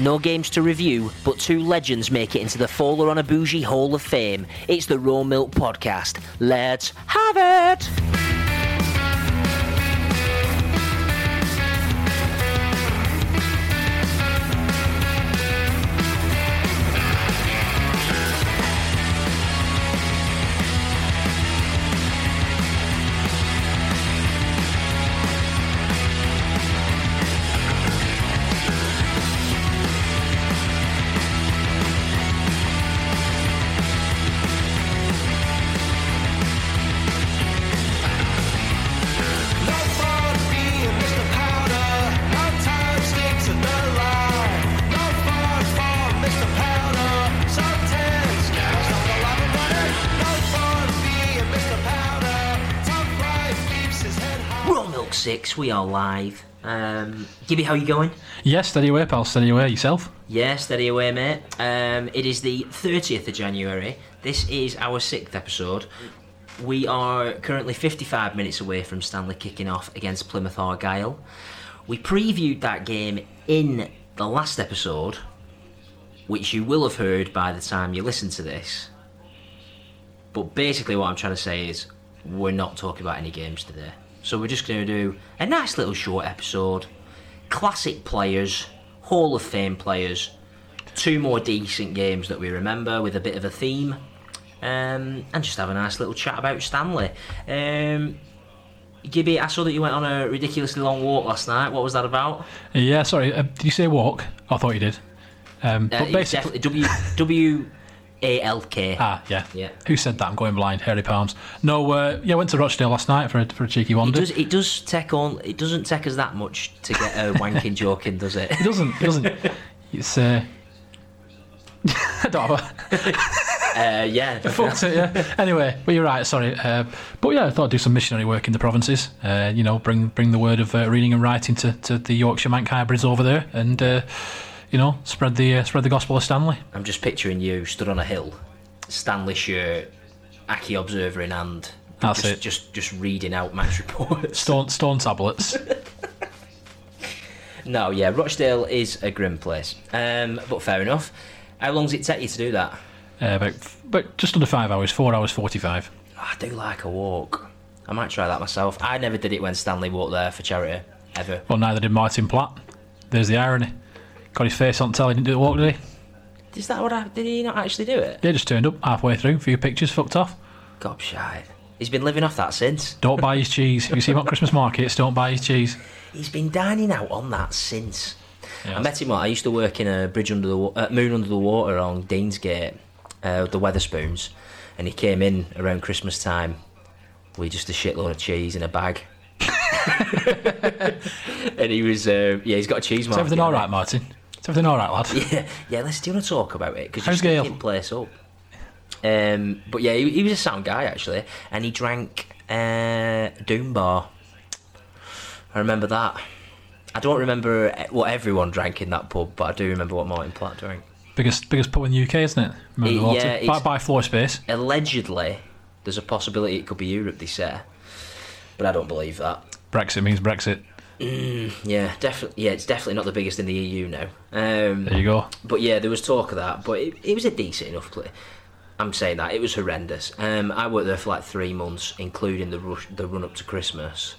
No games to review, but two legends make it into the Fola Onibuje Hall of Fame. It's the Raw Milk Podcast. Let's have it! We are live. Gibby, how are you going? Yeah, steady away, pal. Steady away. Yourself? Yeah, steady away, mate. It is the 30th of January. This is our 6th episode. We are currently 55 minutes away from Stanley kicking off against Plymouth Argyle. We previewed that game in the last episode, which you will have heard by the time you listen to this. But basically what I'm trying to say is we're not talking about any games today. So we're just going to do a nice little short episode. Classic players, Hall of Fame players, two more decent games that we remember with a bit of a theme, and just have a nice little chat about Stanley. Gibby, I saw that you went on a ridiculously long walk last night. What was that about? Yeah, sorry, did you say walk? I thought you did. But basically, W-A-L-K. Ah, yeah. Who said that? I'm going blind. Hairy palms. No, yeah, I went to Rochdale last night for a cheeky wander. It doesn't take us that much to get a wanking joke in, does it? It doesn't. It's I don't have a... yeah. Fucked it, yeah. Anyway, but you're right. Sorry, but yeah, I thought I'd do some missionary work in the provinces. You know, bring the word of reading and writing to the Yorkshire Manx hybrids over there, and. You know, spread the gospel of Stanley. I'm just picturing you stood on a hill, Stanley shirt, Aki Observer in hand. That's it. Just reading out match reports. Stone tablets. No, yeah, Rochdale is a grim place, but fair enough. How long does it take you to do that? About just under 5 hours, 4 hours 45. I do like a walk. I might try that myself. I never did it when Stanley walked there for charity, ever. Well, neither did Martin Platt. There's the irony. Got his face on telly, didn't do the walk, did he? Is that what did he not actually do it? Yeah, just turned up halfway through, few pictures, fucked off. Gobshite. He's been living off that since. Don't buy his cheese. If you see him at Christmas markets, don't buy his cheese. He's been dining out on that since. Yeah, I met him, I used to work in a bridge under the Moon Under the Water on Deansgate, with the Wetherspoons, and he came in around Christmas time with just a shitload of cheese in a bag. And he was, yeah, he's got a cheese market. Is everything alright, Martin? Everything all right, lad? Yeah. Let's do want to talk about it because you're sticking place up. But yeah, he was a sound guy actually, and he drank Doom Bar. I remember that. I don't remember what everyone drank in that pub, but I do remember what Martin Platt drank. Biggest pub in the UK, isn't it? Moon Under the Water. By floor space. Allegedly, there's a possibility it could be Europe, they say. But I don't believe that. Brexit means Brexit. Yeah, it's definitely not the biggest in the EU now. There you go. But yeah, there was talk of that, but it was a decent enough place. I'm saying that it was horrendous. I worked there for like 3 months, including the run up to Christmas,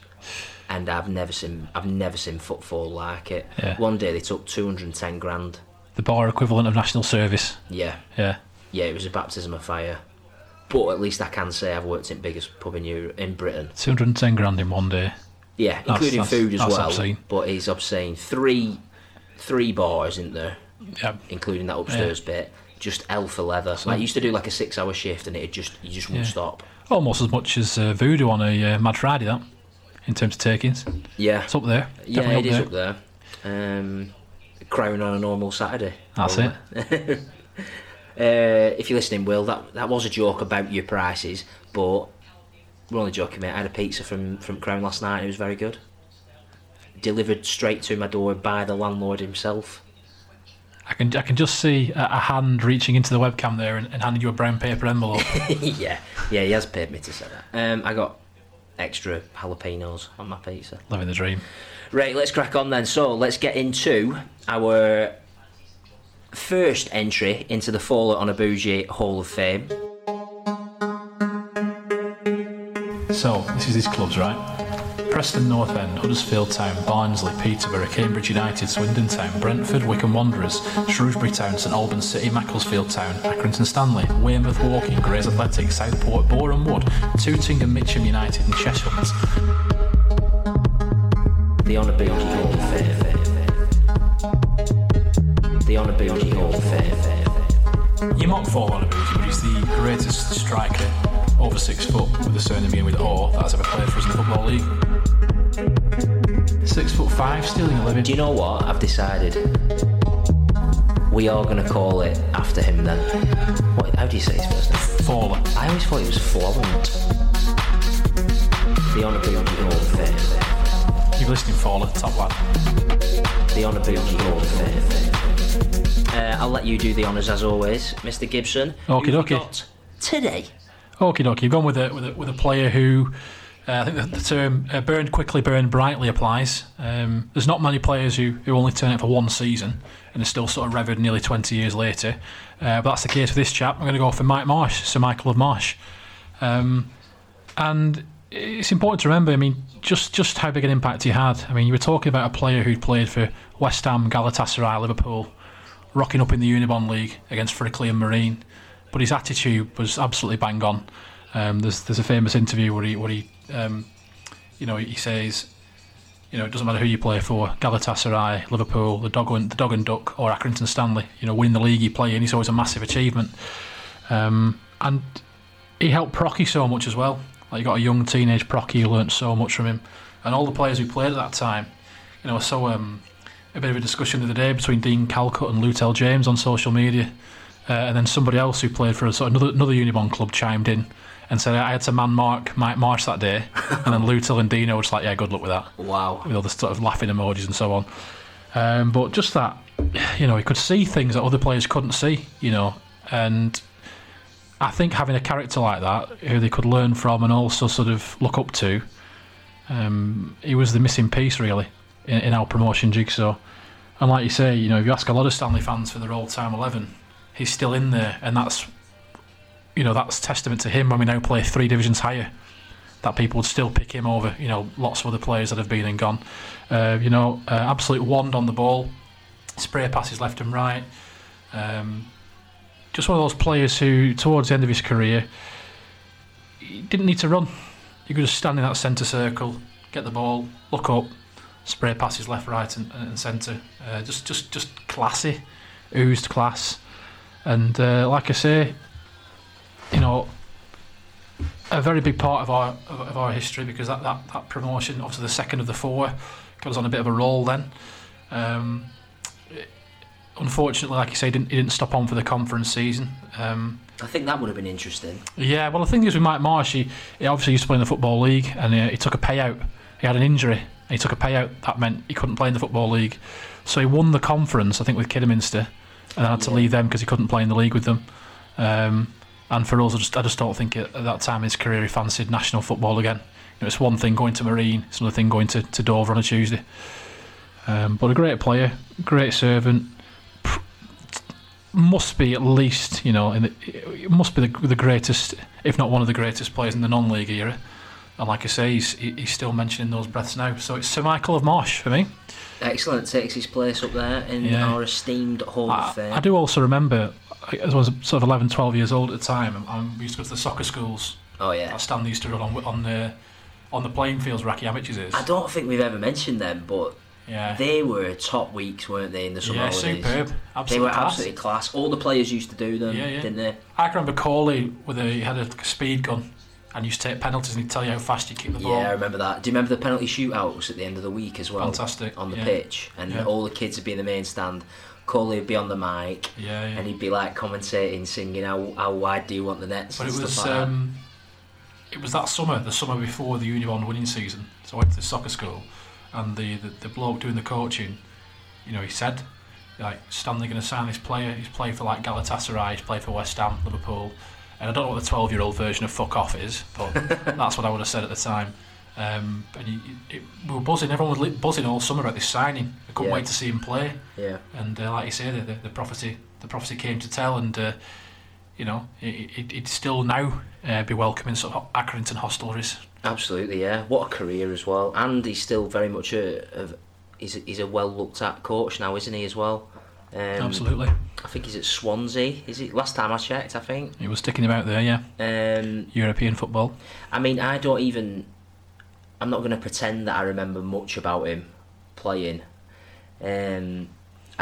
and I've never seen footfall like it. Yeah. One day they took $210,000. The bar equivalent of national service. Yeah. It was a baptism of fire. But at least I can say I've worked in biggest pub in Britain. $210,000 in one day. Yeah, including food as well. Obscene. But it's obscene. Three bars, isn't there? Yeah. Including that upstairs bit. Just hell for leather. So, I used to do like a 6-hour shift and you just wouldn't stop. Almost as much as Voodoo on a Mad Friday, that, in terms of takings. Yeah. It's up there. Definitely it is up there. Crown on a normal Saturday. That's it. If you're listening, Will, that was a joke about your prices, but... We're only joking, mate. I had a pizza from Crown last night. It was very good. Delivered straight to my door by the landlord himself. I can just see a hand reaching into the webcam there and handing you a brown paper envelope. yeah, he has paid me to say that. I got extra jalapenos on my pizza. Living the dream. Right, let's crack on then. So let's get into our first entry into the Fola Onibuje Hall of Fame. So, this is his clubs, right? Preston North End, Huddersfield Town, Barnsley, Peterborough, Cambridge United, Swindon Town, Brentford, Wickham Wanderers, Shrewsbury Town, St Albans City, Macclesfield Town, Accrington Stanley, Weymouth Woking, Grays Athletic, Southport, Boreham Wood, Tooting and Mitcham United and Chesham. The Onibuje Hall of Fame. You mock Paul Onibuje, but he's the greatest striker over 6 foot with a surname beginning with O that has ever played for us in the Football League. 6'5", stealing a living. Do you know what? I've decided. We are going to call it after him then. What? How do you say his first name? Fola. I always thought he was Florent. The Honour Be on your own faith. You're listening, Fola, top lad. The Honour Be on your own faith. I'll let you do the honours as always, Mr Gibson. Okie dokie. Today. Okie dokie, you've gone with a player who, I think the term burn quickly, burn brightly applies. There's not many players who only turn out for one season and are still sort of revered nearly 20 years later. But that's the case with this chap. I'm going to go for Mike Marsh, Sir Michael of Marsh. And it's important to remember, I mean, just how big an impact he had. I mean, you were talking about a player who'd played for West Ham, Galatasaray, Liverpool, rocking up in the Unibond League against Brentford and Marine. But his attitude was absolutely bang on. There's a famous interview where he says, it doesn't matter who you play for, Galatasaray, Liverpool, the dog and duck, or Accrington Stanley. Winning the league you play in is always a massive achievement. And he helped Procky so much as well. Like, you got a young teenage Procky, who learnt so much from him, and all the players who played at that time. A bit of a discussion the other day between Dean Calcutt and Lutel James on social media. And then somebody else who played for us, another Unibond club, chimed in and said, I had to man-mark Mike Marsh that day. And then Lutel and Dino were just like, yeah, good luck with that. Wow. With all the sort of laughing emojis and so on. But just that, he could see things that other players couldn't see, And I think having a character like that, who they could learn from and also sort of look up to, he was the missing piece, really, in our promotion jigsaw. And like you say, if you ask a lot of Stanley fans for their all-time 11... he's still in there, and that's testament to him when we now play 3 divisions higher, that people would still pick him over, lots of other players that have been and gone. Absolute wand on the ball, spray passes left and right. Just one of those players who, towards the end of his career, he didn't need to run. He could just stand in that centre circle, get the ball, look up, spray passes left, right and centre. Just classy, oozed class. And like I say, a very big part of our history, because that promotion up to the second of the four was on a bit of a roll then. Unfortunately, like you say, he didn't stop on for the conference season. I think that would have been interesting. Yeah, well, the thing is with Mike Marsh, he obviously used to play in the Football League, and he took a payout. He had an injury, and he took a payout. That meant he couldn't play in the Football League. So he won the conference, I think, with Kidderminster. and had to leave them because he couldn't play in the league with them. And for us, I just don't think at that time in his career he fancied national football again. You know, it's one thing going to Marine, it's another thing going to Dover on a Tuesday. But a great player, great servant. Must be at least, you know, it must be the greatest, if not one of the greatest players in the non-league era. And like I say, he's still mentioning those breaths now. So it's Sir Michael of Marsh for me. Excellent, takes his place up there in our esteemed Hall of Fame. I do also remember, as I was sort of 11, 12 years old at the time, we used to go to the soccer schools. Oh yeah. Stan used to run on the playing fields where Aki Observer is. I don't think we've ever mentioned them, but yeah, they were top weeks, weren't they, in the summer holidays? Yeah, superb. Absolutely, they were absolutely class. All the players used to do them, didn't they? I can remember Corley, he had a speed gun. And you used to take penalties and he'd tell you how fast you kick the ball. Yeah, I remember that. Do you remember the penalty shootout was at the end of the week as well? Fantastic. On the pitch. And all the kids would be in the main stand. Coley would be on the mic. Yeah, yeah. And he'd be like commentating, singing, how wide do you want the nets? But it was that summer, the summer before the Union winning season. So I went to the soccer school and the bloke doing the coaching, you know, he said, like, Stanley going to sign this player. He's played for like Galatasaray, he's played for West Ham, Liverpool. And I don't know what the 12-year-old version of fuck off is, but that's what I would have said at the time. And we were buzzing, everyone was buzzing all summer about this signing. I couldn't wait to see him play. Yeah. And like you say, the prophecy came to tell, and you know, it'd still now be welcoming sort of Accrington hostelries. Absolutely, yeah. What a career as well, and he's still very much he's a well looked at coach now, isn't he, as well? Absolutely. I think he's at Swansea, is it? Last time I checked, I think. He was sticking about there, yeah. European football. I mean, I'm not going to pretend that I remember much about him playing. I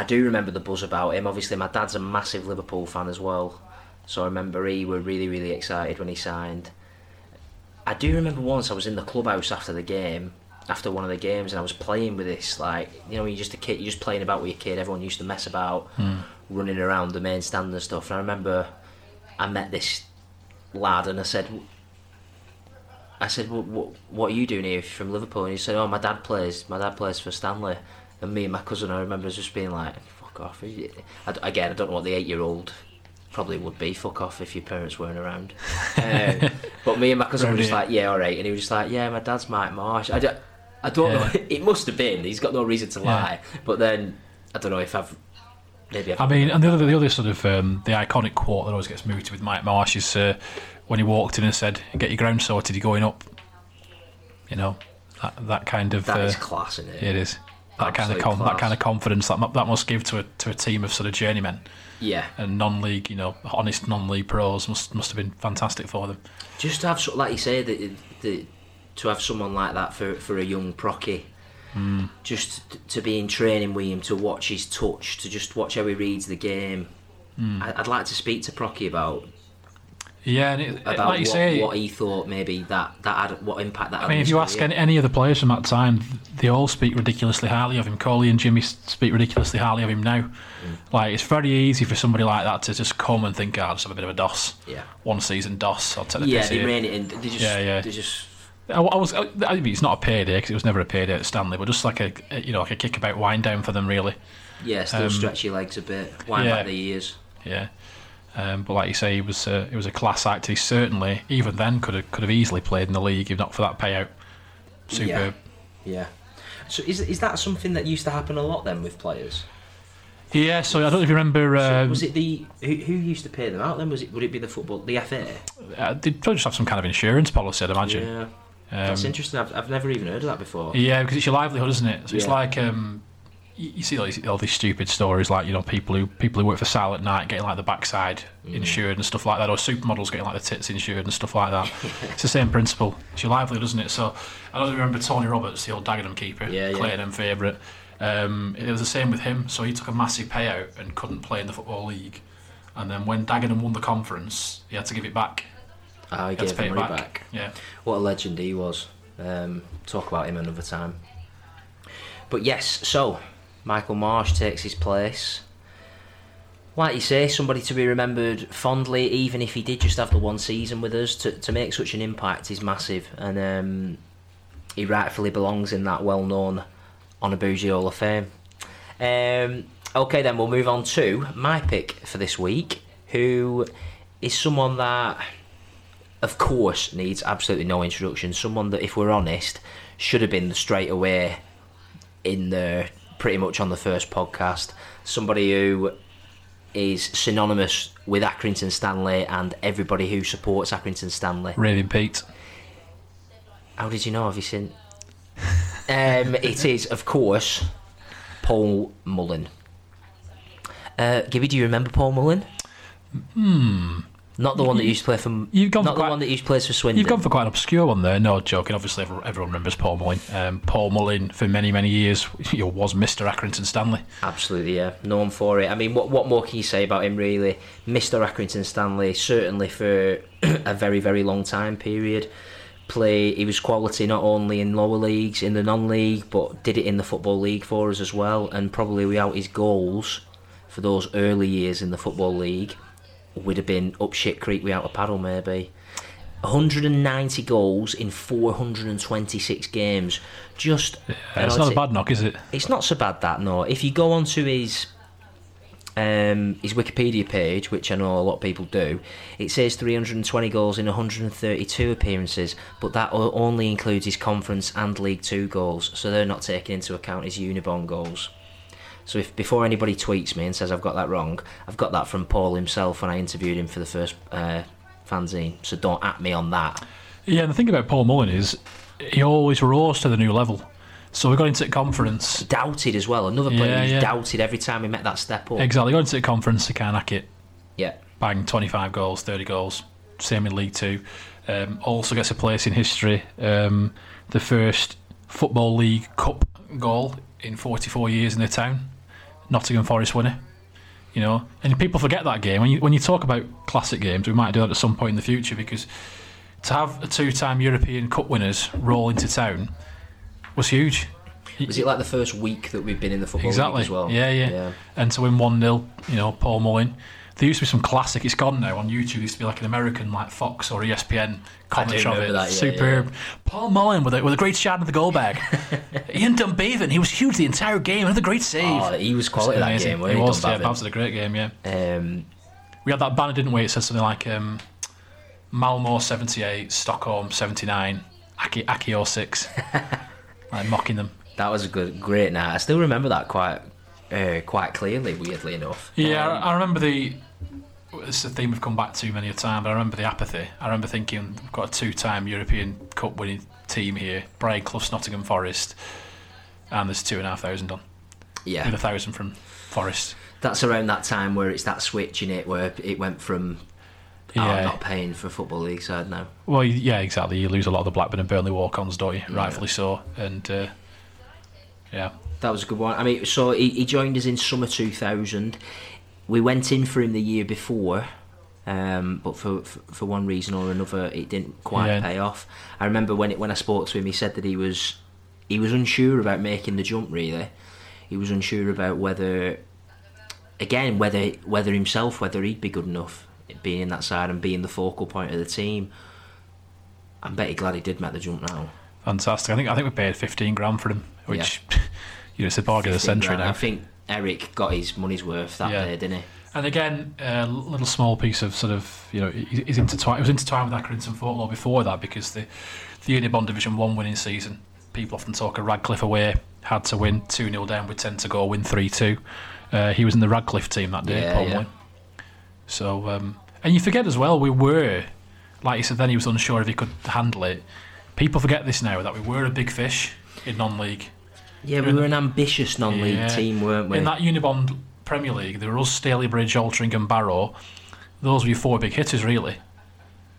do remember the buzz about him. Obviously, my dad's a massive Liverpool fan as well. So I remember he were really, really excited when he signed. I do remember once I was in the clubhouse after the game, after one of the games, and I was playing with this, like, you know, you're just playing about with your kid, everyone used to mess about, running around the main stand and stuff, and I remember I met this lad and I said, what are you doing here if you're from Liverpool? And he said, oh, my dad plays for Stanley. And me and my cousin, I remember just being like, fuck off. Again, I don't know what the 8-year-old probably would be, fuck off if your parents weren't around. But me and my cousin were just like, yeah, alright, and he was just like, yeah, my dad's Mike Marsh. I don't know. It must have been. He's got no reason to lie. But then I don't know if I've. Maybe I've. I mean, and the other sort of the iconic quote that always gets me with Mike Marsh is when he walked in and said, "Get your ground sorted. You're going up." You know, that kind of. That is class, isn't it? It is. That absolute kind of that kind of confidence that must give to a team of sort of journeymen. Yeah. And non-league, you know, honest non-league pros must have been fantastic for them. Just to have, like you say, to have someone like that for a young Procky, just to be in training with him, to watch his touch, to just watch how he reads the game. I'd like to speak to Procky about what he thought maybe that had, what impact that had. I mean, if you ask any of the players from that time, they all speak ridiculously highly of him. Coley and Jimmy speak ridiculously highly of him now. Like, it's very easy for somebody like that to just come and think, I'll just have a bit of a DOS, one season DOS, I'll take the piss here. Yeah, they rein it in. I mean, it's not a payday because it was never a payday at Stanley, but just like a kickabout wind down for them, really. Yeah, still stretch your legs a bit, wind back the ears. Yeah, but like you say, he was a class act. He certainly, even then, could have easily played in the league if not for that payout. Superb. Yeah. So is that something that used to happen a lot then with players? Yeah, so I don't know if you remember. So was it who used to pay them out? Then would it be the football, the FA? They'd probably just have some kind of insurance policy, I'd imagine. Yeah, that's interesting. I've never even heard of that before. Yeah, because it's your livelihood, isn't it? So it's like you see all these stupid stories, like, you know, people who work for Sale at night getting like the backside insured and stuff like that, or supermodels getting like the tits insured and stuff like that. It's the same principle. It's your livelihood, isn't it? So I don't remember Tony Roberts, the old Dagenham keeper, Clayton favourite. It was the same with him, so he took a massive payout and couldn't play in the Football League, and then when Dagenham won the conference he had to give it back. He gave the money back. Yeah. What a legend he was. Talk about him another time. But yes, so Michael Marsh takes his place. Like you say, somebody to be remembered fondly, even if he did just have the one season with us. To make such an impact is massive, and he rightfully belongs in that well known Onibuje Hall of Fame. Okay, then we'll move on to my pick for this week, who is someone that, of course, needs absolutely no introduction. Someone that, if we're honest, should have been straight away in there pretty much on the first podcast. Somebody who is synonymous with Accrington Stanley and everybody who supports Accrington Stanley. Raving Pete. How did you know? Have you seen? It is, of course, Paul Mullin. Gibby, do you remember Paul Mullin? Not the one that used to play for. Not the one that used to play for Swindon. You've gone for quite an obscure one there. No joking. Obviously, everyone remembers Paul Mullin. Paul Mullin, for many, many years, was Mr. Accrington Stanley. Absolutely, yeah, known for it. I mean, what more can you say about him, really? Mr. Accrington Stanley, certainly for a very, very long time period. He was quality not only in lower leagues, in the non-league, but did it in the Football League for us as well. And probably without his goals for those early years in the Football League, we'd have been up shit creek without a paddle, maybe. 190 goals in 426 games. Just it's not a bad knock, is it? It's not so bad, that, no. If you go onto his Wikipedia page, which I know a lot of people do, it says 320 goals in 132 appearances, but that only includes his Conference and League 2 goals, so they're not taking into account his Unibon goals. So if before anybody tweets me and says I've got that wrong, I've got that from Paul himself when I interviewed him for the first fanzine, so don't at me on that. Yeah, and the thing about Paul Mullin is he always rose to the new level. So we got into the Conference. Doubted as well. Another player who's doubted every time he met that step up. Exactly. Got into the Conference, he can't hack it. Yeah. Bang, 25 goals, 30 goals. Same in League 2. Also gets a place in history. The first Football League Cup goal in 44 years in the town. Nottingham Forest winner, you know, and people forget that game. When you talk about classic games, we might do that at some point in the future, because to have a two-time European Cup winners roll into town was huge. Was it like the first week that we've been in the Football League as well? Yeah. And to win 1-0, Paul Mullin. There used to be some classic, it's gone now on YouTube, there used to be like an American, like Fox or ESPN comment of it. Superb. Yeah. Paul Mullin with a great shot into the goal bag. Ian Dunbeaven, he was huge the entire game, another great save. Oh, he was quality that game, wasn't he? He was, yeah, Babs had a great game, yeah. We had that banner, didn't we? It said something like Malmo 78, Stockholm 79, Aki 06. Like mocking them. That was a great night. I still remember that quite clearly, weirdly enough. Yeah, I remember it's a theme we've come back to many a time, but I remember the apathy. I remember thinking, we've got a two-time European Cup winning team here, Brian Clough's Nottingham Forest, and there's 2,500 on. Yeah. And 1,000 from Forest. That's around that time where it's that switch in it, where it went from, I'm not paying for a Football League side now. Well, yeah, exactly. You lose a lot of the Blackburn and Burnley walk-ons, don't you? Yeah. Rightfully so. And yeah, that was a good one. I mean, so he joined us in summer 2000. We went in for him the year before, but for one reason or another, it didn't quite pay off. I remember when I spoke to him, he said that he was unsure about making the jump. Really, he was unsure about whether he'd be good enough, being in that side and being the focal point of the team. I'm bet glad he did make the jump now. Fantastic. I think we paid 15 grand for him, which it's a bargain of the century grand. Now I think Eric got his money's worth that day, didn't he? And again, a little small piece of sort of it was intertwined with Accrington folklore before that, because the Unibond Division 1 winning season, people often talk of Radcliffe away, had to win 2-0 down with 10 to go, win 3-2. He was in the Radcliffe team that day, Paul Mullin. So, and you forget as well, we were, like you said then, he was unsure if he could handle it. People forget this now, that we were a big fish in non-league. Yeah, we were an ambitious non-league team, weren't we? In that Unibond Premier League, there were us, Stalybridge, Altrincham, Barrow. Those were your four big hitters, really.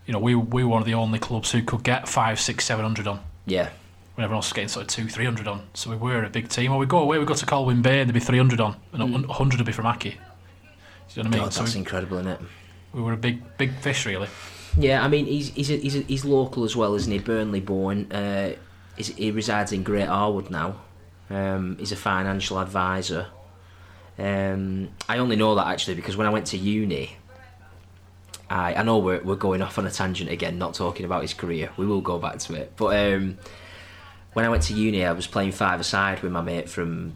We were one of the only clubs who could get 500, 600, 700 on. Yeah. When everyone else was getting sort of 200, 300 on. So we were a big team. Or we'd go away, we'd go to Colwyn Bay and there'd be 300 on, and 100 would be from Aki. Do you know what I mean? God, that's incredible, isn't it? We were a big fish, really. Yeah, I mean, he's local as well, isn't he? Burnley born. He resides in Great Harwood now. He's a financial advisor. I only know that actually because when I went to uni, I know we're going off on a tangent again, not talking about his career. We will go back to it. But when I went to uni, I was playing five-a-side with my mate from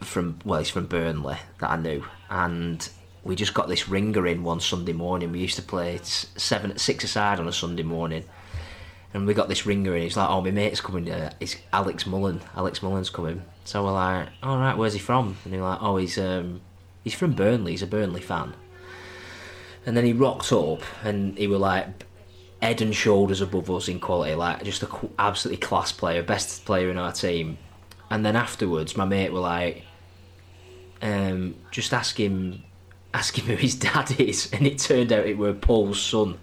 he's from Burnley, that I knew, and we just got this ringer in one Sunday morning. We used to play 6-a-side on a Sunday morning, and we got this ringer in. It's like, oh, my mate's coming there. It's Alex Mullin. Alex Mullin's coming. So we're like, all right, where's he from? And they're like, oh, he's from Burnley. He's a Burnley fan. And then he rocked up, and he were like head and shoulders above us in quality, like just an absolutely class player, best player in our team. And then afterwards, my mate were like, just ask him who his dad is, and it turned out it were Paul's son,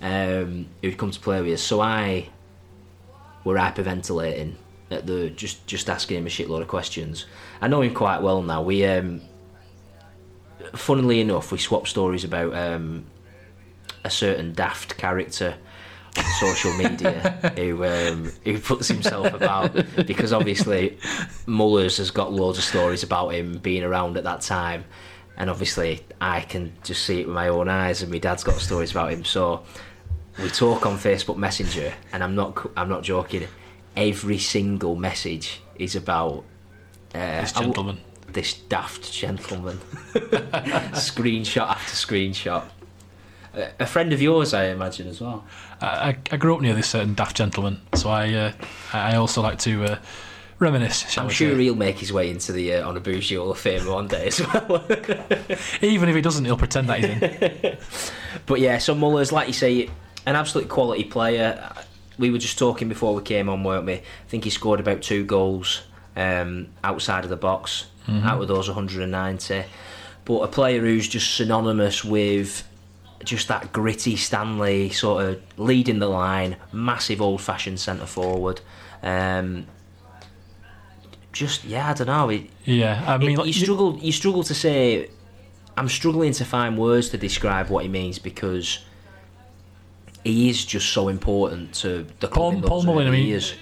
who'd come to play with us. So I were hyperventilating at the just asking him a shitload of questions. I know him quite well now. We, funnily enough, we swapped stories about a certain daft character on social media who puts himself about, because obviously Mullers has got loads of stories about him being around at that time, and obviously I can just see it with my own eyes, and my dad's got stories about him. So we talk on Facebook Messenger, and I'm not joking, every single message is about this daft gentleman. Screenshot after screenshot. A friend of yours, I imagine, as well. I grew up near this certain daft gentleman, so I also like to reminisce. Shall I'm we sure say. He'll make his way into the Onibuje Hall of Fame one day as well. Even if he doesn't, he'll pretend that he's in. But yeah, so Muller's, like you say, an absolute quality player. We were just talking before we came on, weren't we? I think he scored about 2 goals outside of the box, out of those 190. But a player who's just synonymous with just that gritty Stanley, sort of leading the line, massive old-fashioned centre-forward. I don't know. You struggle to say... I'm struggling to find words to describe what he means, because he is just so important to the club. Paul Mullin,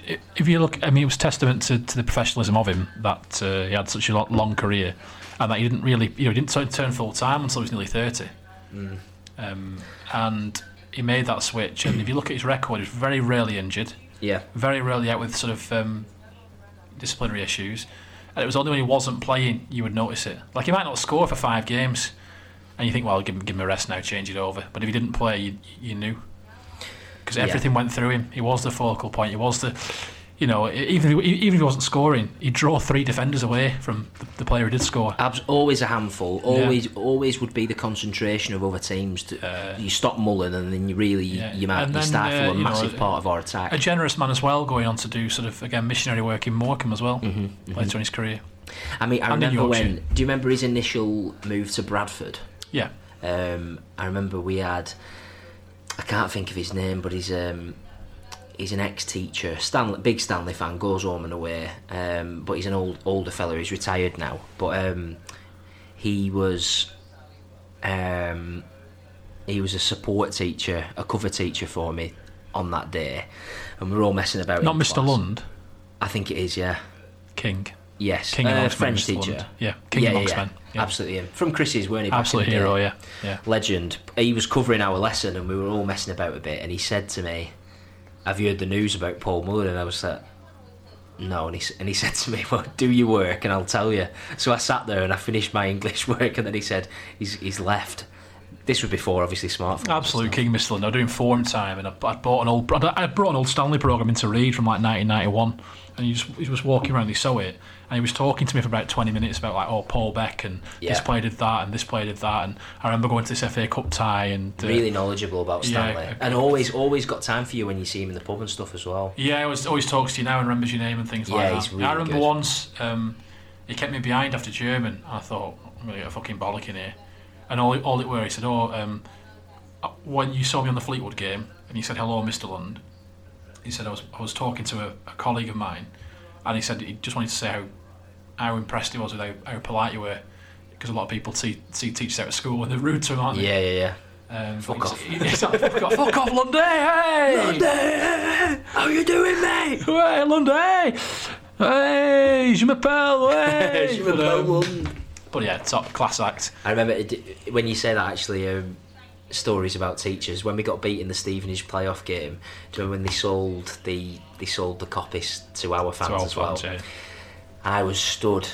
if you look, it was testament to the professionalism of him that he had such a long career, and that he didn't really, he didn't turn full-time until he was nearly 30. Mm. And he made that switch, and if you look at his record, he's very rarely injured, very rarely out with sort of disciplinary issues, and it was only when he wasn't playing you would notice it. Like, he might not score for 5 games and you think, well, give him a rest now, change it over, but if he didn't play you knew, because everything went through him. He was the focal point. He was the, even if he wasn't scoring, he'd draw 3 defenders away from the player who did score. Always a handful. Always would be the concentration of other teams. You stop Mullin, and then you really you stifle a massive part of our attack. A generous man as well, going on to do sort of again missionary work in Morecambe as well later in his career. I mean, I remember when. Do you remember his initial move to Bradford? Yeah. I remember we had. I can't think of his name, but he's. He's an ex-teacher, big Stanley fan, goes home and away, but he's an older fella, he's retired now, but he was a support teacher, a cover teacher for me on that day, and we were all messing about. Not Mr. class. Lund? I think it is, yeah. King? Yes, King of French Mr. teacher. Lund. Yeah, King of Oxman. Yeah. Absolutely him. From Chris's, weren't he? Back Absolute in the hero, yeah. Legend. He was covering our lesson, and we were all messing about a bit, and he said to me, have you heard the news about Paul Mullin? And I was like, no. And he said to me, well, do your work and I'll tell you. So I sat there and I finished my English work, and then he said, he's left. This was before, obviously, smartphones. Absolute King, Mr. Lund. I was doing forum time, and I brought an old Stanley programme in to read from like 1991, and he was walking around, he saw it, and he was talking to me for about 20 minutes about, like, oh, Paul Beck, and this player did that, and this player did that, and I remember going to this FA Cup tie, and really knowledgeable about Stanley, and always got time for you when you see him in the pub and stuff as well. Yeah, he always talks to you now and remembers your name and things like that. He's really I remember good. Once he kept me behind after German, and I thought, I'm going to get a fucking bollock in here. And all it were, he said, when you saw me on the Fleetwood game, and he said, hello, Mr. Lund, he said, I was talking to a colleague of mine, and he said he just wanted to say how impressed he was with how polite you were, because a lot of people see teachers out of school and they're rude to him, aren't they? Yeah. Fuck off. Fuck off, Lundy! Hey! Lundy! How you doing, mate? Hey, Lundy! Hey! Je m'appelle! Hey! Je m'appelle Lund. But yeah, top class act. I remember when you say that, actually, stories about teachers. When we got beat in the Stevenage playoff game, do you remember when they sold the copies to our fans as well? Yeah. I was stood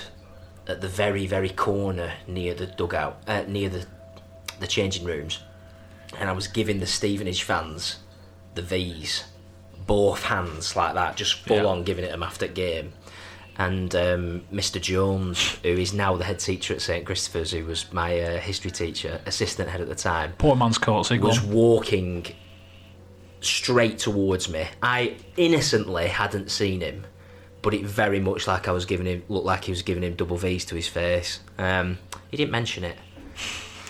at the very, very corner near the dugout, near the changing rooms, and I was giving the Stevenage fans the V's, both hands like that, just full on giving it them after game. And Mr. Jones, who is now the head teacher at St. Christopher's, who was my history teacher, assistant head at the time, poor man's Corsi, was walking straight towards me. I innocently hadn't seen him, but it very much like I was giving him, looked like he was giving him double V's to his face. He didn't mention it.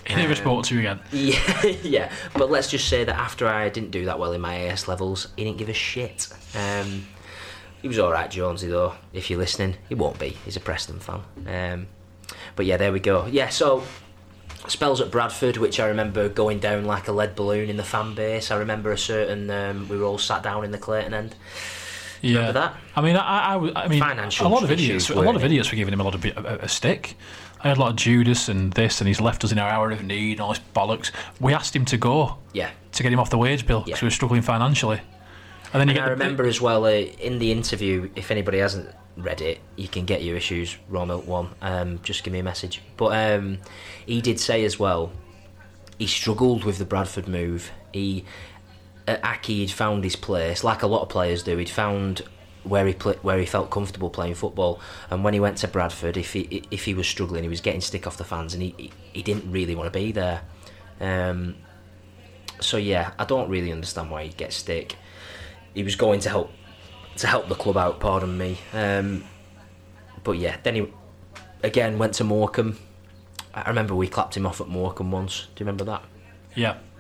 He never spoke to you again. Yeah. But let's just say that after I didn't do that well in my AS levels, he didn't give a shit. He was all right, Jonesy, though. If you're listening, he won't be. He's a Preston fan. But yeah, there we go. Yeah, so spells at Bradford, which I remember going down like a lead balloon in the fan base. I remember a certain... we were all sat down in the Clayton end. Yeah. Remember that? I mean, I mean, financial issues. A lot of idiots were giving him a lot of a stick. I had a lot of Judas and this, and he's left us in our hour of need and all this bollocks. We asked him to go to get him off the wage bill because we were struggling financially. And then I remember as well in the interview, if anybody hasn't read it, you can get your issues, Raw Milk One, just give me a message. But he did say as well, he struggled with the Bradford move. At Aki, he'd found his place, like a lot of players do. He'd found where he felt comfortable playing football. And when he went to Bradford, if he was struggling, he was getting stick off the fans, and he didn't really want to be there. So yeah, I don't really understand why he'd get stick. He was going to help the club out, pardon me. But yeah, then he again went to Morecambe. I remember we clapped him off at Morecambe once. Do you remember that?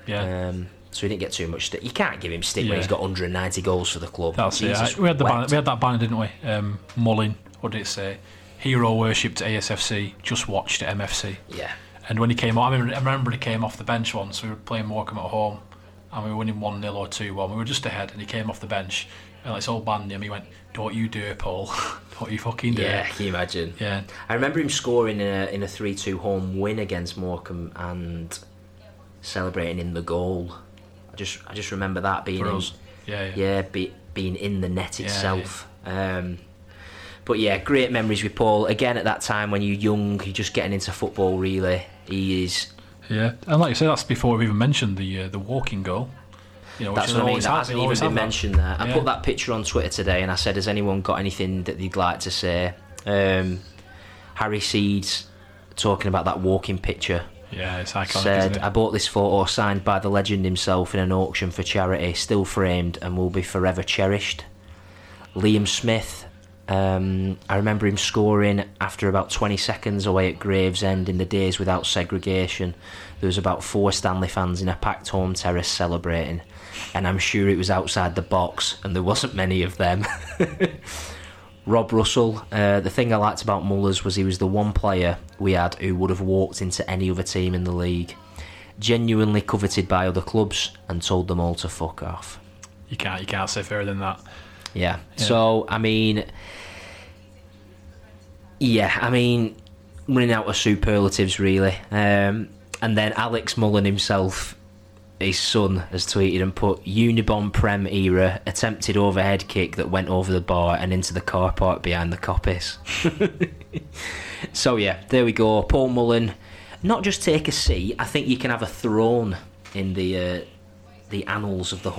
Yeah. So he didn't get too much stick. You can't give him stick when he's got 190 goals for the club. We had that banner, didn't we? Mullin, what did it say? Hero worshipped ASFC, just watched at MFC. Yeah. And when he came on, I remember he came off the bench once. We were playing Morecambe at home, and we were winning 1-0 or 2-1. We were just ahead, and he came off the bench, and this old band him. He went, "Don't you do it, Paul? Don't you fucking do it?" Yeah, can you imagine? Yeah, I remember him scoring in a 3-2 home win against Morecambe and celebrating in the goal. I just remember that being for us. Being in the net itself. Yeah. But yeah, great memories with Paul. Again, at that time when you're young, you're just getting into football. Really, he is. Yeah, and like you say, that's before we even mentioned the walking goal. You know, that's what I mean. That hasn't even been mentioned there. I put that picture on Twitter today, and I said, "Has anyone got anything that they'd like to say?" Harry Seeds, talking about that walking picture. Yeah, it's iconic. Said, "I bought this photo signed by the legend himself in an auction for charity. Still framed and will be forever cherished." Liam Smith. I remember him scoring after about 20 seconds away at Gravesend in the days without segregation. There was about 4 Stanley fans in a packed home terrace celebrating, and I'm sure it was outside the box and there wasn't many of them. Rob Russell, the thing I liked about Mullers was he was the one player we had who would have walked into any other team in the league, genuinely coveted by other clubs, and told them all to fuck off. You can't say fairer than that. Yeah. So I mean, running out of superlatives really. And then Alex Mullin himself, his son, has tweeted and put, "Unibomb Prem era, attempted overhead kick that went over the bar and into the car park behind the coppice." So yeah, there we go. Paul Mullin, not just take a seat. I think you can have a throne in the annals of the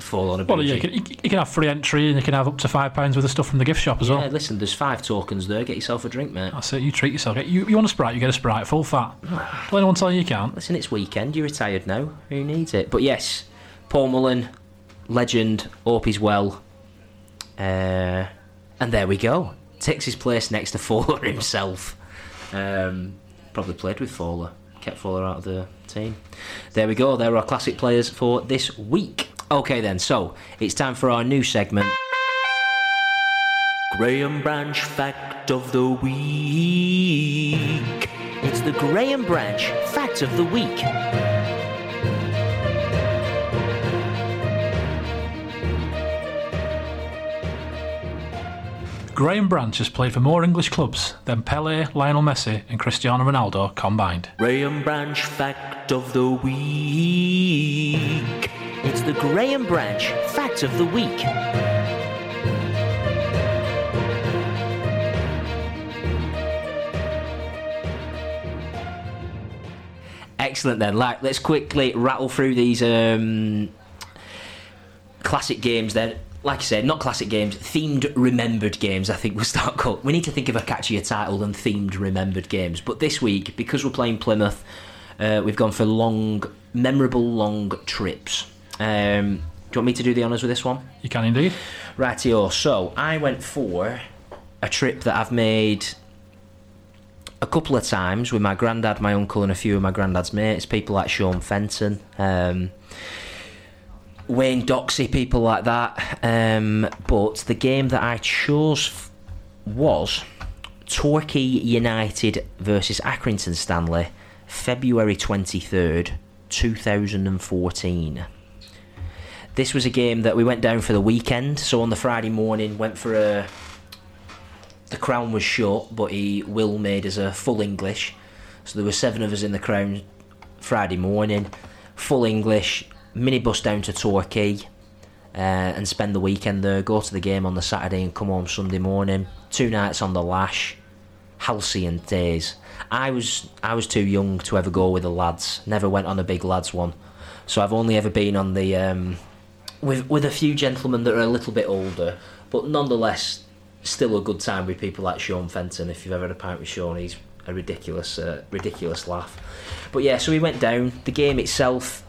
Fola Onibuje. Well, yeah, you can have free entry, and you can have up to £5 worth of stuff from the gift shop as well. Yeah, listen, there's 5 tokens there. Get yourself a drink, mate. That's it. You treat yourself. You want a Sprite, you get a Sprite, full fat. Don't anyone tell you can't. Listen, it's weekend. You're retired now. Who needs it? But yes, Paul Mullin, legend. Hope he's well. And there we go. Takes his place next to Fola himself. Probably played with Fola. Kept Fola out of the team. There we go. There are our classic players for this week. Okay then, so it's time for our new segment, Graham Branch Fact of the Week. It's the Graham Branch Fact of the Week. Graham Branch has played for more English clubs than Pele, Lionel Messi and Cristiano Ronaldo combined. Graham Branch Fact of the Week. It's the Graham Branch Fact of the Week. Excellent then. Like, let's quickly rattle through these classic games then. Like I said, not classic games, themed remembered games, I think we'll start called. We need to think of a catchier title than themed remembered games. But this week, because we're playing Plymouth, we've gone for memorable long trips. Do you want me to do the honours with this one? You can indeed. Rightio. So, I went for a trip that I've made a couple of times with my granddad, my uncle and a few of my granddad's mates, people like Sean Fenton, Wayne Doxey, people like that. But the game that I chose was Torquay United versus Accrington Stanley, February 23rd, 2014. This was a game that we went down for the weekend. So on the Friday morning, went for a... The Crown was short, but Will made us a full English. So there were seven of us in the Crown Friday morning, full English, minibus down to Torquay and spend the weekend there, go to the game on the Saturday and come home Sunday morning. 2 nights on the lash, halcyon days. I was too young to ever go with the lads, never went on a big lads one, so I've only ever been on the with a few gentlemen that are a little bit older, but nonetheless still a good time with people like Sean Fenton. If you've ever had a pint with Sean, he's a ridiculous laugh. But yeah, so we went down. The game itself,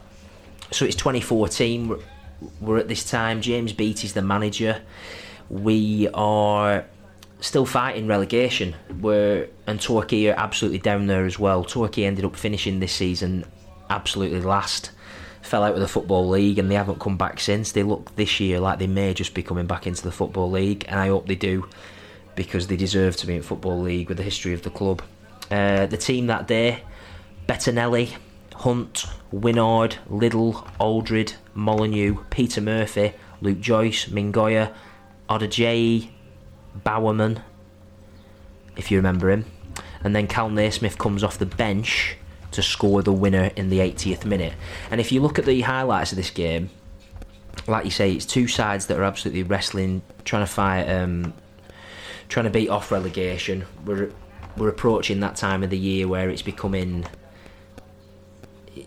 so it's 2014, we're at this time, James Beattie's the manager, we are still fighting relegation, and Torquay are absolutely down there as well. Torquay ended up finishing this season absolutely last, fell out of the Football League, and they haven't come back since. They look this year like they may just be coming back into the Football League, and I hope they do, because they deserve to be in Football League with the history of the club. The team that day, Bettinelli, Hunt, Winard, Liddell, Aldred, Molyneux, Peter Murphy, Luke Joyce, Mingoya, Odajayi, Bowerman, if you remember him. And then Cal Naismith comes off the bench to score the winner in the 80th minute. And if you look at the highlights of this game, like you say, it's two sides that are absolutely wrestling, trying to fight, trying to beat off relegation. We're approaching that time of the year where it's becoming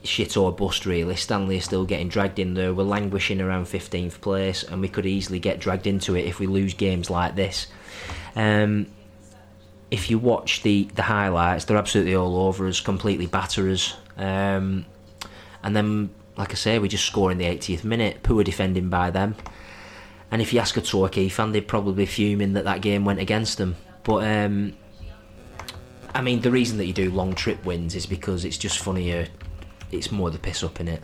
shit or bust, really. Stanley is still getting dragged in there. We're languishing around 15th place, and we could easily get dragged into it if we lose games like this. If you watch the highlights, they're absolutely all over us, completely batter us. And then, like I say, we just score in the 80th minute. Poor defending by them. And if you ask a Torquay fan, they'd probably be fuming that game went against them. But, I mean, the reason that you do long trip wins is because it's just funnier. It's more the piss up in it.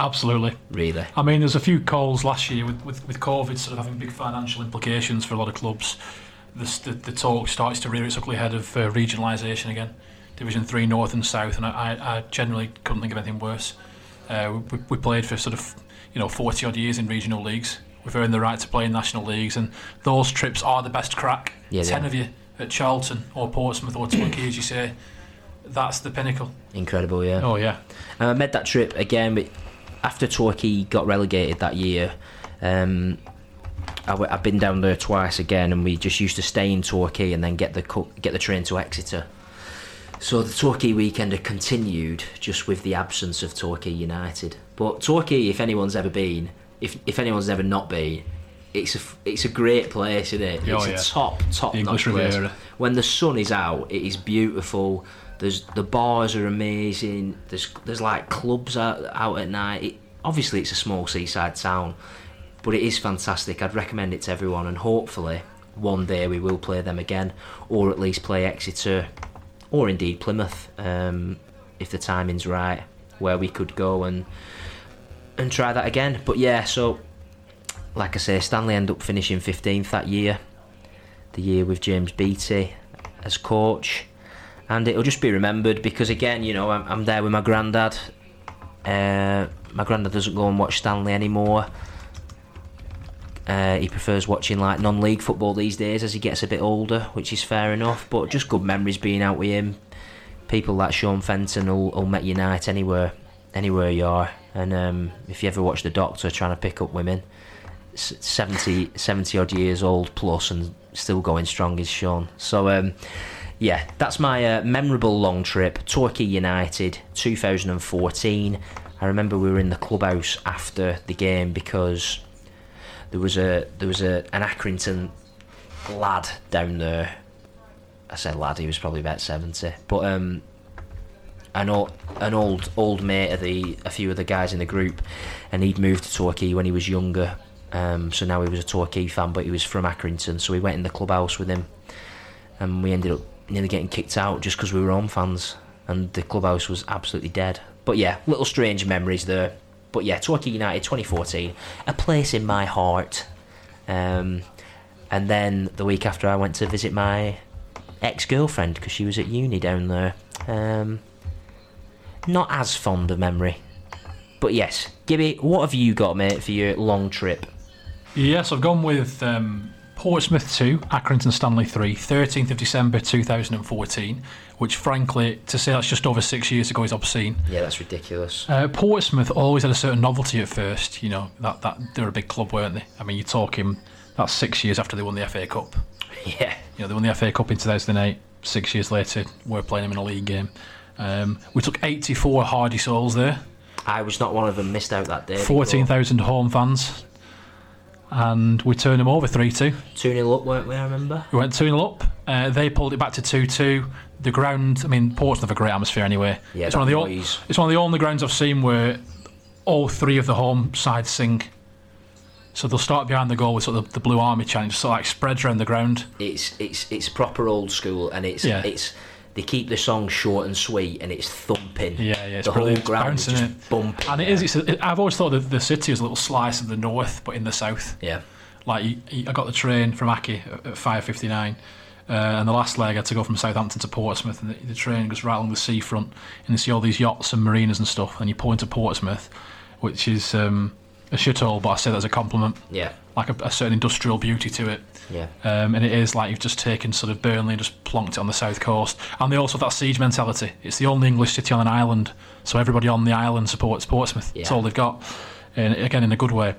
Absolutely. Really. I mean, there's a few calls last year with COVID sort of having big financial implications for a lot of clubs. The talk starts to rear its ugly head of regionalisation again. Division 3 North and South, and I generally couldn't think of anything worse. We played for sort of 40 odd years in regional leagues. We've earned the right to play in national leagues, and those trips are the best crack. Yeah, 10 of you at Charlton or Portsmouth or Torquay, as you say. That's the pinnacle. Incredible, yeah. Oh, yeah. I made that trip again, but after Torquay got relegated that year, I've been down there twice again, and we just used to stay in Torquay and then get the train to Exeter. So the Torquay weekend had continued, just with the absence of Torquay United. But Torquay, if anyone's ever been, if anyone's ever not been, it's a great place, isn't it? It's a top notch place. When the sun is out, it is beautiful. There's the bars are amazing. There's like clubs out at night. Obviously, it's a small seaside town, but it is fantastic. I'd recommend it to everyone, and hopefully one day we will play them again, or at least play Exeter, or indeed Plymouth, if the timing's right, where we could go and try that again. But yeah, so like I say, Stanley ended up finishing 15th that year, the year with James Beattie as coach, and it'll just be remembered because, again, I'm there with my granddad. My granddad doesn't go and watch Stanley anymore. He prefers watching like non-league football these days as he gets a bit older, which is fair enough. But just good memories being out with him. People like Sean Fenton will met you night anywhere you are. And if you ever watch The Doctor trying to pick up women, 70 odd years old plus and still going strong is Sean. So yeah, that's my memorable long trip. Torquay United, 2014. I remember we were in the clubhouse after the game because there was an Accrington lad down there. I said lad, he was probably about 70, but an old mate of a few of the guys in the group, and he'd moved to Torquay when he was younger. So now he was a Torquay fan, but he was from Accrington, so we went in the clubhouse with him, and we ended up nearly getting kicked out just because we were home fans, and the clubhouse was absolutely dead. But yeah, little strange memories there. But yeah, Torquay United 2014, a place in my heart. And then the week after, I went to visit my ex-girlfriend because she was at uni down there. Not as fond of memory. But yes, Gibby, what have you got, mate, for your long trip? Yes, I've gone with Portsmouth 2, Accrington Stanley 3, 13th of December 2014, which, frankly, to say that's just over 6 years ago is obscene. Yeah, that's ridiculous. Portsmouth always had a certain novelty at first, you know, that they were a big club, weren't they? I mean, you're talking, that's 6 years after they won the FA Cup. Yeah. You know, they won the FA Cup in 2008, 6 years later, we're playing them in a league game. We took 84 hardy souls there. I was not one of them, missed out that day. 14,000 home fans. And we turned them over 3-2. 2-0 up, weren't we, I remember? We went 2-0 up. They pulled it back to 2-2. The ground, I mean, Portsmouth have a great atmosphere anyway. Yeah, it's one of the only grounds I've seen where all three of the home sides sing. So they'll start behind the goal with sort of the Blue Army challenge, so like spreads around the ground. It's proper old school, and it's they keep the song short and sweet, and it's thumping. Yeah, it's the brilliant. Whole ground bouncing, is just bumping. And it is. I've always thought that the city is a little slice of the north, but in the south. Yeah. Like I got the train from Aki at 5:59, and the last leg I had to go from Southampton to Portsmouth, and the train goes right along the seafront, and you see all these yachts and marinas and stuff, and you pull into Portsmouth, which is a shithole, but I say that as a compliment. Yeah. Like a certain industrial beauty to it. Yeah. And it is like you've just taken sort of Burnley and just plonked it on the south coast. And they also have that siege mentality. It's the only English city on an island, so everybody on the island supports Portsmouth. Yeah. It's all they've got. And again, in a good way.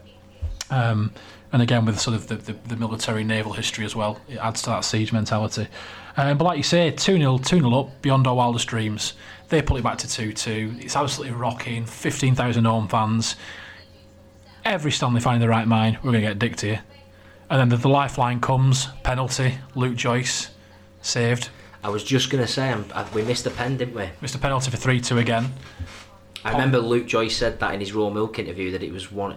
And again, with sort of the military naval history as well, it adds to that siege mentality. But like you say, 2-0 up, beyond our wildest dreams. They pull it back to 2-2. It's absolutely rocking, 15,000 home fans. Every Stanley fan in the right mind, we're going to get dicked here. And then the lifeline comes, penalty, Luke Joyce, saved. I was just going to say, we missed the pen, didn't we? Missed the penalty for 3-2 again. I remember Luke Joyce said that in his Raw Milk interview, that it was one.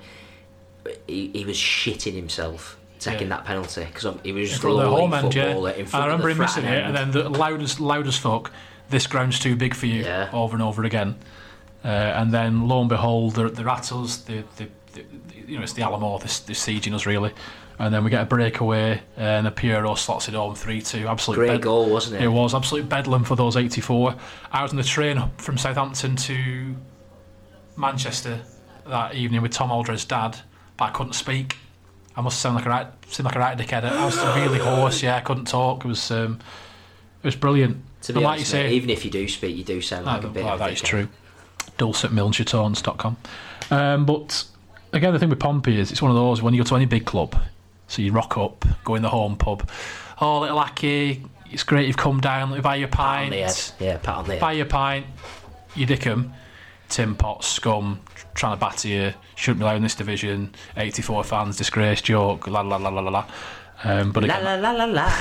He was shitting himself taking that penalty, because he was rolling footballer in front of the front. I remember him missing it, and then the loudest fuck, this ground's too big for you, over and over again. And then, lo and behold, the rattles, you know, it's the Alamo, this sieging us really, and then we get a breakaway, and a Piero slots it home 3-2. Absolutely great goal, wasn't it? It was absolute bedlam for those 84. I was on the train from Southampton to Manchester that evening with Tom Aldred's dad, but I couldn't speak. I must seem like a right dickhead. I was really hoarse. Yeah, I couldn't talk. It was brilliant. To be honest, like you say, even if you do speak, you do sound like a bit. That is true. Dulcet but. Again, the thing with Pompey is it's one of those when you go to any big club, so you rock up, go in the home pub. Oh, little Aki, it's great you've come down. Let me buy you a pint. Pat on the head. Buy you a pint. You dick 'em. Tim Potts, scum, trying to batter you. Shouldn't be allowed in this division. 84 fans, disgrace, joke. La la la la la la. But again, la la la la la.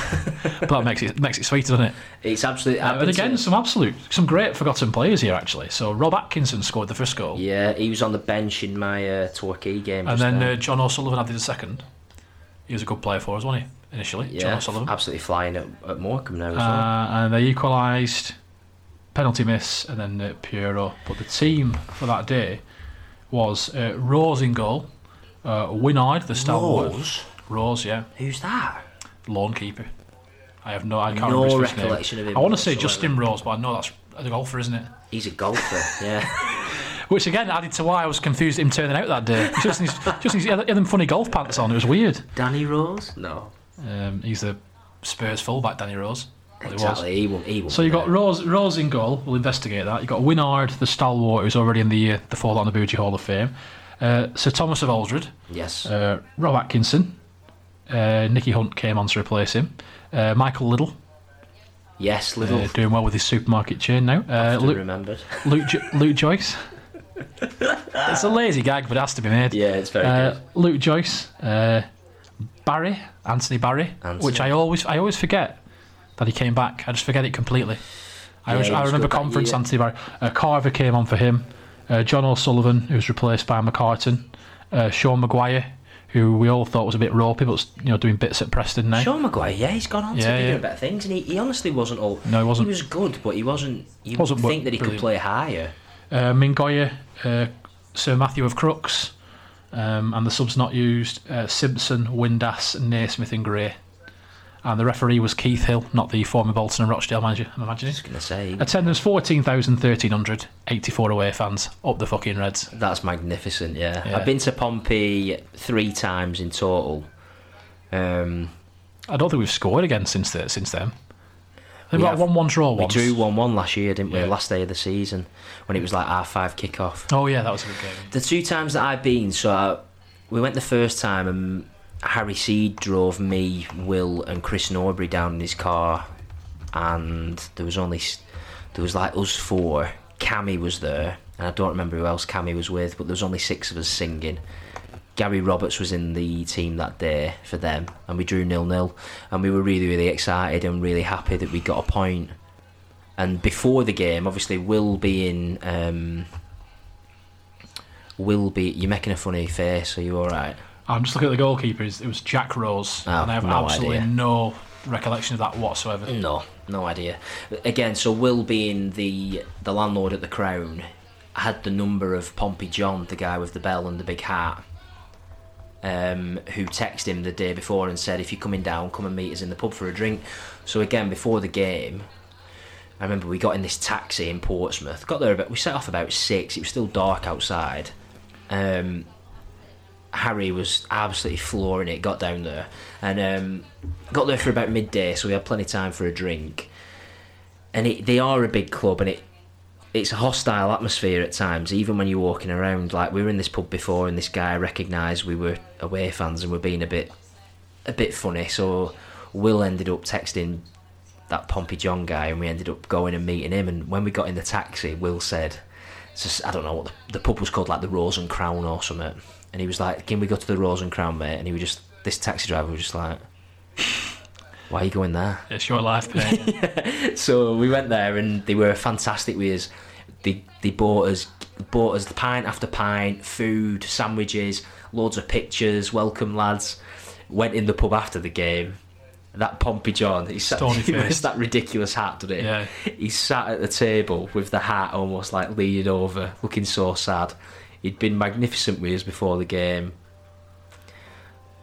But that makes it sweeter, doesn't it? It's absolutely. And again, some great forgotten players here actually. So Rob Atkinson scored the first goal. Yeah, he was on the bench in my Torquay game. And then John O'Sullivan added a second. He was a good player for us, wasn't he? Initially, yeah, John O'Sullivan absolutely flying at Morecambe now as well. And they equalised, penalty miss, and then Piero. But the team for that day was Rose in goal, Winard the stalwart. Rose, yeah. Who's that? Lawn keeper. I can't remember his recollection name. Of him. I want to say Justin Rose, but I know that's a golfer, isn't it? He's a golfer, yeah. Which again added to why I was confused at him turning out that day. He had them funny golf pants on. It was weird. Danny Rose? No. He's the Spurs fullback, Danny Rose. Exactly. He won't. So you got Rose in goal. We'll investigate that. You got Winard, the stalwart, who's already in the Fola Onibuje Hall of Fame. Sir Thomas of Aldred. Yes. Rob Atkinson. Nicky Hunt came on to replace him. Michael Liddell, Yes, Lidl. Doing well with his supermarket chain now. Remembered. Luke Joyce. It's a lazy gag, but it has to be made. Yeah, it's very good. Luke Joyce, Anthony Barry. Which I always forget that he came back. I just forget it completely. I remember conference Anthony Barry. Carver came on for him. John O'Sullivan, who was replaced by McCartan. Sean Maguire, who we all thought was a bit ropey, but doing bits at Preston now. Sean Maguire, he's gone on to be doing better things, and he honestly wasn't all. No, he wasn't. He was good, but he wasn't. You wouldn't think that he could play higher. Mingoya, Sir Matthew of Crooks, and the subs not used, Simpson, Windass, Naismith and Gray. And the referee was Keith Hill, not the former Bolton and Rochdale manager, I'm imagining. I was going to say. Attendance 14,1300, 84 away fans, up the fucking Reds. That's magnificent, yeah. I've been to Pompey 3 times in total. I don't think we've scored again since then. We got 1-1 draw once. We drew 1-1 last year, didn't we? Yeah. Last day of the season, when it was like 5:30 kick-off. Oh, yeah, that was a good game. The 2 times that I've been, we went the first time and Harry Seed drove me, Will and Chris Norbury down in his car, and there was like us 4. Cammy was there, and I don't remember who else Cammy was with, but there was only 6 of us singing. Gary Roberts was in the team that day for them, and we drew 0-0, and we were really, really excited and really happy that we got a point. And before the game, obviously Will being you're making a funny face, are you alright? I'm just looking at the goalkeeper. It was Jack Rose, and I have no recollection of that whatsoever. No idea. Again, so Will being the landlord at the Crown had the number of Pompey John, the guy with the bell and the big hat, who texted him the day before and said, if you're coming down, come and meet us in the pub for a drink. So again, before the game, I remember we got in this taxi in Portsmouth, got there we set off about 6, it was still dark outside. Harry was absolutely flooring it, got down there and got there for about midday, so we had plenty of time for a drink. And they are a big club, and it's a hostile atmosphere at times, even when you're walking around. Like, we were in this pub before and this guy recognised we were away fans and were being a bit funny, so Will ended up texting that Pompey John guy, and we ended up going and meeting him. And when we got in the taxi, Will said, I don't know what the pub was called, like the Rose and Crown or something. And he was like, can we go to the Rose and Crown, mate? And this taxi driver was just like, why are you going there? It's your life, mate. So we went there, and they were fantastic with us. They bought us pint after pint, food, sandwiches, loads of pictures, welcome lads. Went in the pub after the game. That Pompey John, he wears that ridiculous hat, doesn't he? Yeah. He sat at the table with the hat almost like leaning over, looking so sad. He'd been magnificent with us before the game.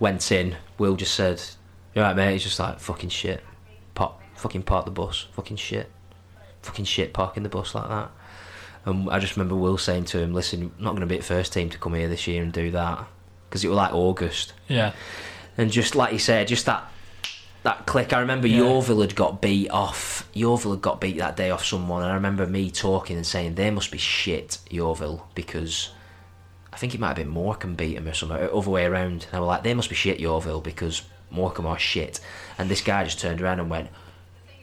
Went in, Will just said, you alright, mate? He's just like, fucking shit. Fucking park the bus. Fucking shit. Fucking shit parking the bus like that. And I just remember Will saying to him, listen, I'm not going to be at first team to come here this year and do that. Because it was like August. Yeah. And just like you said, just that click. I remember Yeovil had got beat off. Yeovil had got beat that day off someone. And I remember me talking and saying, they must be shit, Yeovil, because I think it might have been Morecambe beat him or something, or other way around. And I was like, they must be shit, Yeovil, because Morecambe are shit. And this guy just turned around and went,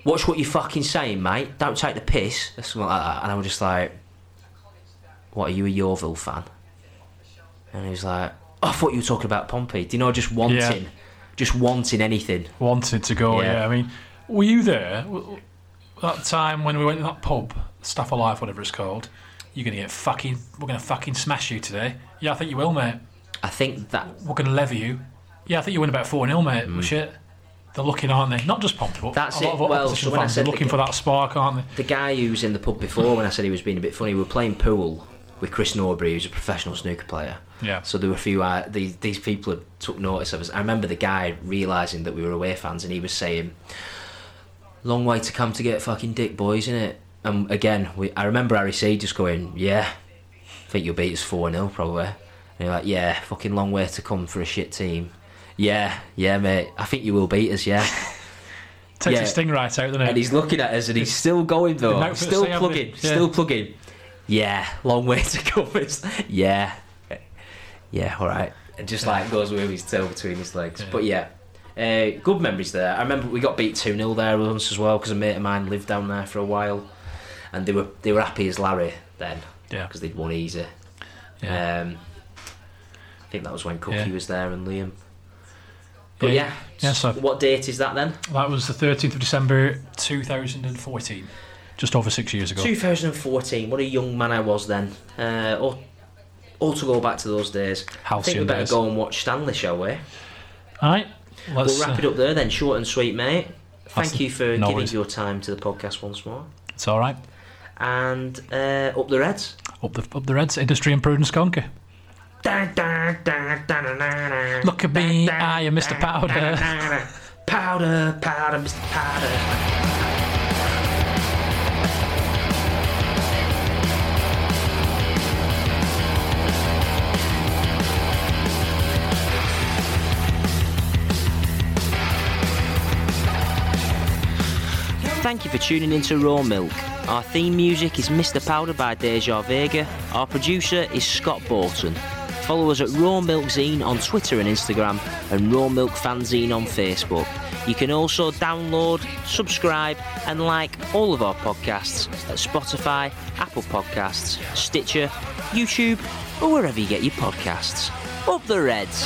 watch what you're fucking saying, mate. Don't take the piss. Or something like that. And I was just like, what, are you a Yeovil fan? And he was like, oh, I thought you were talking about Pompey. Do you know, just wanting anything. Wanting to go, yeah. I mean, were you there that time when we went to that pub, Staff of Life, whatever it's called? You're going to get we're going to fucking smash you today. Yeah, I think you will, mate. I think that we're going to leather you. Yeah, I think you win about 4-0, mate. Well, shit. They're looking, aren't they? Not just Pompey, but that's a lot of opposition fans are looking for that spark, aren't they? The guy who was in the pub before, when I said he was being a bit funny, we were playing pool with Chris Norbury, who's a professional snooker player. Yeah. So there were a few... these people had took notice of us. I remember the guy realising that we were away fans, and he was saying, long way to come to get fucking dick, boys, innit? And again, I remember Harry C just going, yeah, I think you'll beat us 4-0 probably. And you're like, yeah, fucking long way to come for a shit team. Yeah, mate, I think you will beat us, yeah. Takes his sting right out, doesn't it? And he's looking at us and he's still going though. Still plugging. Yeah, long way to come. Yeah, alright. And just like goes with his tail between his legs. Yeah. But yeah, Good memories there. I remember we got beat 2-0 there once as well because a mate of mine lived down there for a while, and they were happy as Larry then because they'd won easy. Yeah. I think that was when Cookie was there and Liam. But so what date is that then? That was the 13th of December 2014, just over 6 years ago. 2014, what a young man I was then. All to go back to those days. Halcyon, I think we better go and watch Stanley, shall we? Alright, we'll wrap it up there then, short and sweet, mate. Thank you for giving your time to the podcast once more. It's alright. And up the Reds. Up the Reds, Industry and Prudence Conquer. Look at me, I am Mr. Powder. Powder, Mr. Powder. Thank you for tuning in to Raw Milk. Our theme music is Mr. Powder by Deja Vega. Our producer is Scott Borton. Follow us at Raw Milk Zine on Twitter and Instagram, and Raw Milk Fanzine on Facebook. You can also download, subscribe and like all of our podcasts at Spotify, Apple Podcasts, Stitcher, YouTube or wherever you get your podcasts. Up the Reds!